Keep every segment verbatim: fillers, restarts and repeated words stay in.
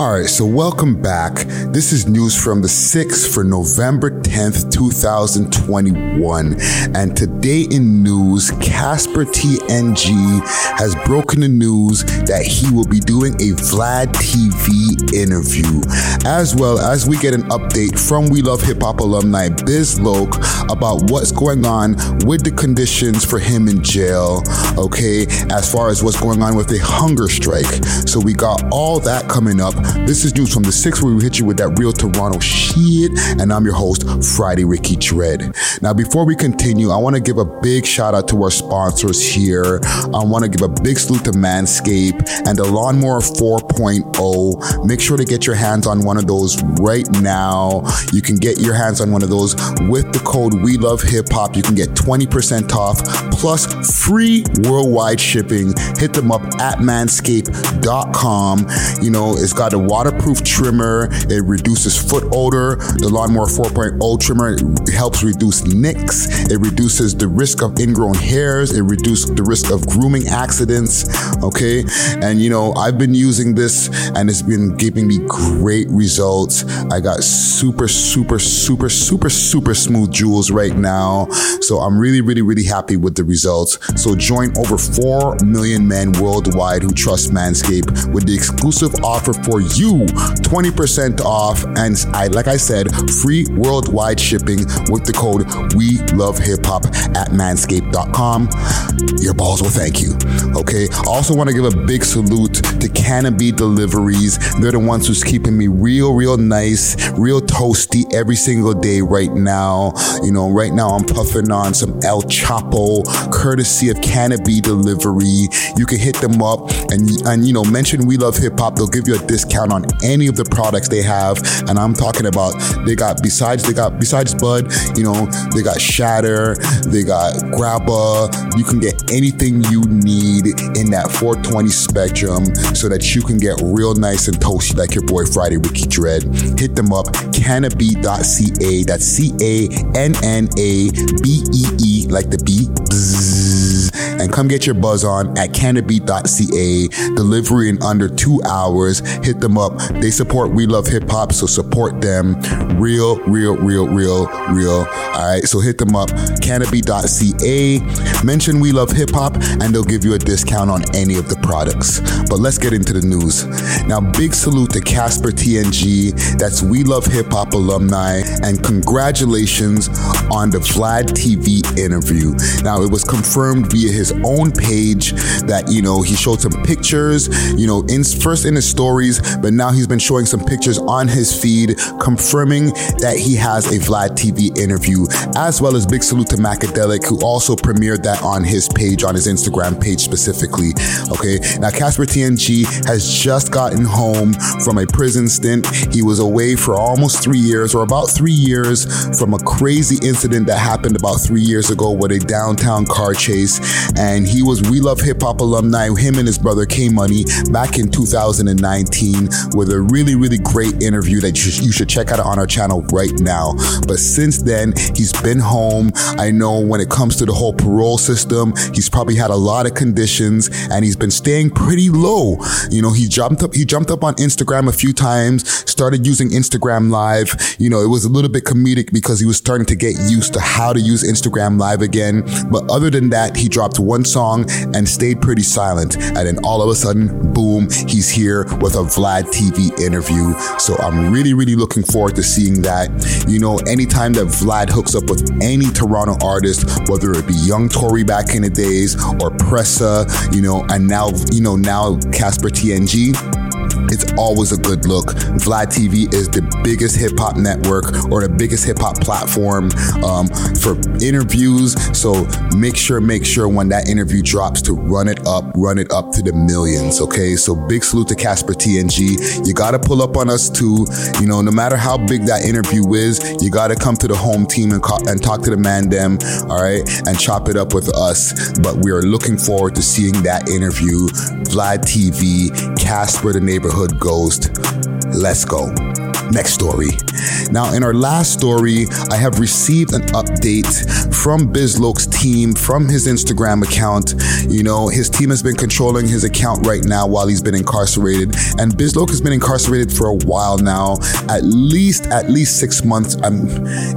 All right, so welcome back. This is news from the sixth for November tenth, two thousand twenty-one. And today in news, Casper T N G has broken the news that he will be doing a Vlad T V interview, as well as we get an update from We Love Hip Hop alumni Biz Loke about what's going on with the conditions for him in jail, okay, as far as what's going on with the hunger strike. So we got all that coming up. This is news from the sixth, where we hit you with that real Toronto shit, and I'm your host, Friday Ricky Dredd. Now, before we continue, I want to give a big shout out to our sponsors here. I want to give a big salute to Manscaped and the Lawnmower four point oh. Make sure to get your hands on one of those right now. You can get your hands on one of those with the code We Love Hip Hop. You can get twenty percent off plus free worldwide shipping. Hit them up at manscaped dot com. You know, it's got a waterproof trimmer. It reduces foot odor. The Lawnmower four point oh trimmer helps reduce nicks. It reduces the risk of ingrown hairs. It reduces the risk of grooming accidents. Okay. And you know, I've been using this and it's been giving me great results. I got super, super, super, super, super smooth jewels right now. So I'm really, really, really happy with the results. So join over four million men worldwide who trust Manscaped with the exclusive offer for you, twenty percent off, and I, like I said, free worldwide shipping with the code We Love Hip Hop at manscaped dot com. Your balls will thank you. Okay. Also want to give a big salute to Canopy Deliveries. They're the ones who's keeping me real, real nice, real toasty every single day right now. You know, right now I'm puffing on some El Chapo, courtesy of Canopy Delivery. You can hit them up and, and you know, mention We Love Hip Hop. They'll give you a discount on any of the products they have. And I'm talking about, they got, besides, they got, besides Bud, you know, they got Shatter, they got Grabba. You can get anything you need in that four twenty spectrum so that you can get real nice and toasty like your boy Friday Ricky Dredd. Hit them up, canopy dot c a. That's C A N N A B E E, like the B. And come get your buzz on at canopy dot c a. Delivery in under two hours. Hit them up. They support We Love Hip Hop, so support them. Real, real, real, real, real. All right, so hit them up. canopy dot c a. Mention We Love Hip Hop, and they'll give you a discount on any of the products. But let's get into the news. Now, big salute to Casper T N G. That's We Love Hip Hop alumni. And congratulations on the Vlad T V interview. Now, it was confirmed via his own page that, you know, he showed some pictures, you know, in first in his stories, but now he's been showing some pictures on his feed confirming that he has a Vlad T V interview, as well as big salute to Machadelic, who also premiered that on his page, on his Instagram page specifically. Okay, now Casper T N G has just gotten home from a prison stint. He was away for almost three years or about three years from a crazy incident that happened about three years ago with a downtown car chase. And he was We Love Hip Hop alumni, him and his brother K-Money, back in two thousand nineteen with a really, really great interview that you, sh- you should check out on our channel right now. But since then, he's been home. I know when it comes to the whole parole system, he's probably had a lot of conditions and he's been staying pretty low. You know, he jumped up, he jumped up on Instagram a few times, started using Instagram Live. You know, it was a little bit comedic because he was starting to get used to how to use Instagram Live again. But other than that, he dropped one song and stayed pretty silent, and then all of a sudden, boom, he's here with a Vlad T V interview. So I'm really, really looking forward to seeing that. You know, anytime that Vlad hooks up with any Toronto artist, whether it be Young Tory back in the days or Pressa, you know, and now, you know, now Casper T N G, it's always a good look. Vlad T V is the biggest hip hop network, or the biggest hip hop platform um, for interviews. So make sure, make sure when that interview drops to run it up, run it up to the millions. Okay. So big salute to Casper T N G. You got to pull up on us too. You know, no matter how big that interview is, you got to come to the home team and, co- and talk to the man them. All right. And chop it up with us. But we are looking forward to seeing that interview. Vlad T V, Casper the Neighborhood Ghost. Let's go. Next story. Now, in our last story, I have received an update from Biz Loke's team, from his Instagram account. You know, his team has been controlling his account right now while he's been incarcerated. And Biz Loke has been incarcerated for a while now, at least, at least six months. I'm,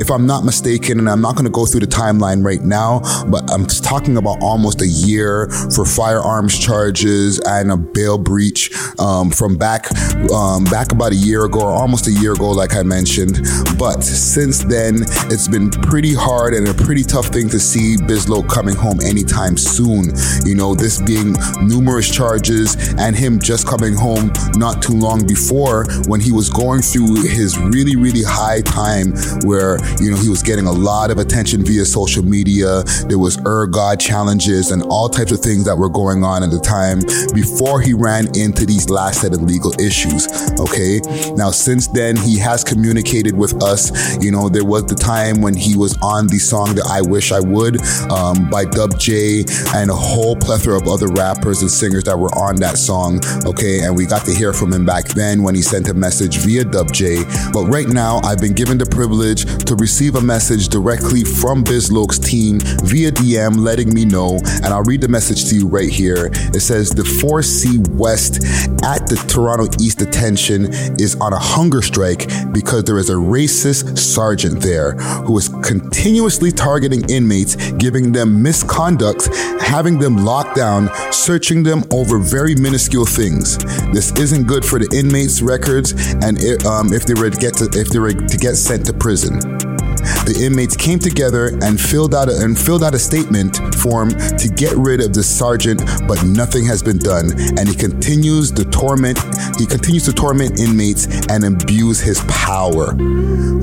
if I'm not mistaken, and I'm not going to go through the timeline right now, but I'm talking about almost a year for firearms charges and a bail breach um, from back um, back about a year ago, or almost a year ago, like I mentioned. But since then, it's been pretty hard and a pretty tough thing to see Biz Loke coming home anytime soon. You know, this being numerous charges and him just coming home not too long before, when he was going through his really, really high time where, you know, he was getting a lot of attention via social media. There was ERGOD challenges and all types of things that were going on at the time before he ran into these last set of legal issues, okay? Now, since then, he has communicated with us. You know, there was the time when he was on the song that I Wish I Would um, by Dub J and a whole plethora of other rappers and singers that were on that song, okay? And we got to hear from him back then when he sent a message via Dub J. But right now, I've been given the privilege to receive a message directly from Biz Loke's team via D M letting me know, and I'll read the message to you right here. It says, the four C West at the Toronto East Detention is on a hunger strike because there is a racist sergeant there who is continuously targeting inmates, giving them misconduct, having them locked down, searching them over very minuscule things. This isn't good for the inmates' records and it, um, if they were to get to, if they were to get sent to prison. The inmates came together and filled out a, and filled out a statement form to get rid of the sergeant, but nothing has been done, and he continues to torment. He continues to torment inmates and abuse his power.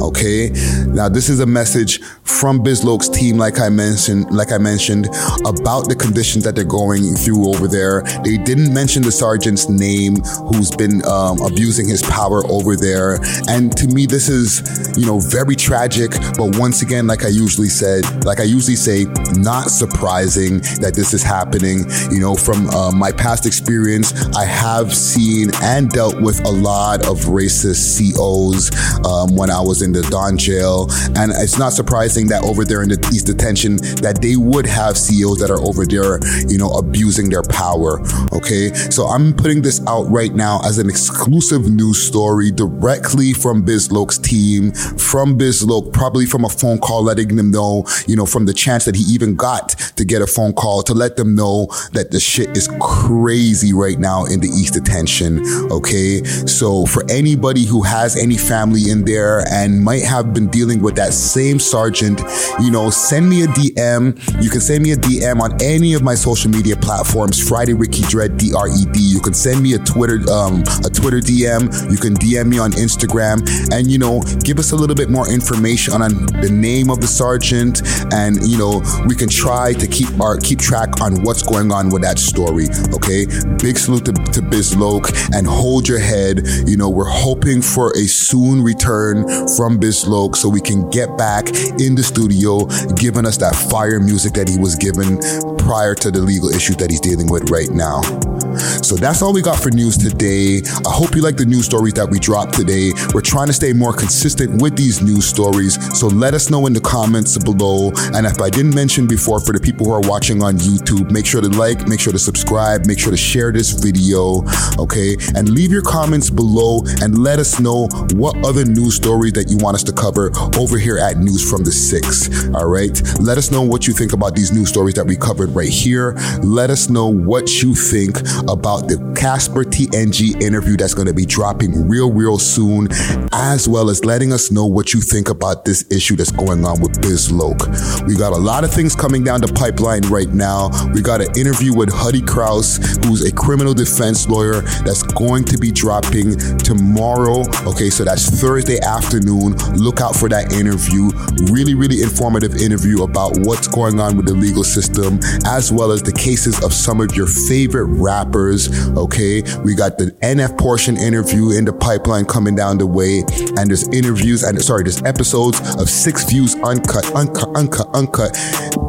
Okay, now this is a message from Biz Loke's team, like I mentioned, like I mentioned, about the conditions that they're going through over there. They didn't mention the sergeant's name, who's been um, abusing his power over there, and to me, this is, you know, very tragic. But once again, like I usually said, like I usually say, not surprising that this is happening. You know, from uh, my past experience, I have seen and dealt with a lot of racist C Os um, when I was in the Don jail. And it's not surprising that over there in the East Detention that they would have C Os that are over there, you know, abusing their power. Okay, so I'm putting this out right now as an exclusive news story directly from Biz Loke's team, from Biz Loke, probably from a phone call letting them know, you know, from the chance that he even got to get a phone call to let them know that the shit is crazy right now in the East Detention, okay? So for anybody who has any family in there and might have been dealing with that same sergeant, you know, send me a D M. You can send me a D M on any of my social media platforms, Friday Ricky Dredd, D R E D. You can send me a Twitter, um, a Twitter D M. You can D M me on Instagram and, you know, give us a little bit more information on the name of the sergeant, and you know, we can try to keep our keep track on what's going on with that story. Okay, big salute to, to Biz Loke, and hold your head. You know, we're hoping for a soon return from Biz Loke so we can get back in the studio, giving us that fire music that he was given prior to the legal issues that he's dealing with right now. So that's all we got for news today. I hope you like the news stories that we dropped today. We're trying to stay more consistent with these news stories, so let us know in the comments below. And if I didn't mention before, for the people who are watching on YouTube, make sure to like, make sure to subscribe, make sure to share this video, okay? And leave your comments below and let us know what other news stories that you want us to cover over here at News from the Six, all right? Let us know what you think about these news stories that we covered right here. Let us know what you think about the Casper T N G interview that's going to be dropping real, real soon, as well as letting us know what you think about this issue that's going on with Biz Loke. We got a lot of things coming down the pipeline right now. We got an interview with Huddy Kraus, who's a criminal defense lawyer, that's going to be dropping tomorrow. Okay, so that's Thursday afternoon. Look out for that interview. Really, really informative interview about what's going on with the legal system, as well as the cases of some of your favorite rappers rappers. Okay, we got the N F portion interview in the pipeline coming down the way, and there's interviews and sorry, there's episodes of Six Views Uncut, Uncut, Uncut, Uncut,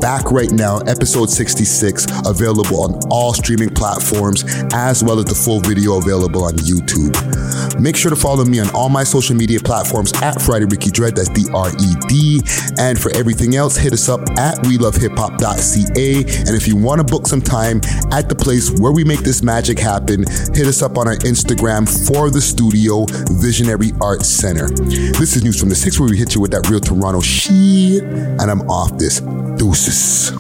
back right now, episode sixty-six, available on all streaming platforms, as well as the full video available on YouTube. Make sure to follow me on all my social media platforms at Friday Ricky Dredd, that's D R E D, and for everything else, hit us up at we love hip hop dot c a, and if you want to book some time at the place where we make this magic happen, hit us up on our Instagram for the studio, Visionary Arts Center. This is News from the Six, where we hit you with that real Toronto shit, and I'm off this. Deuces.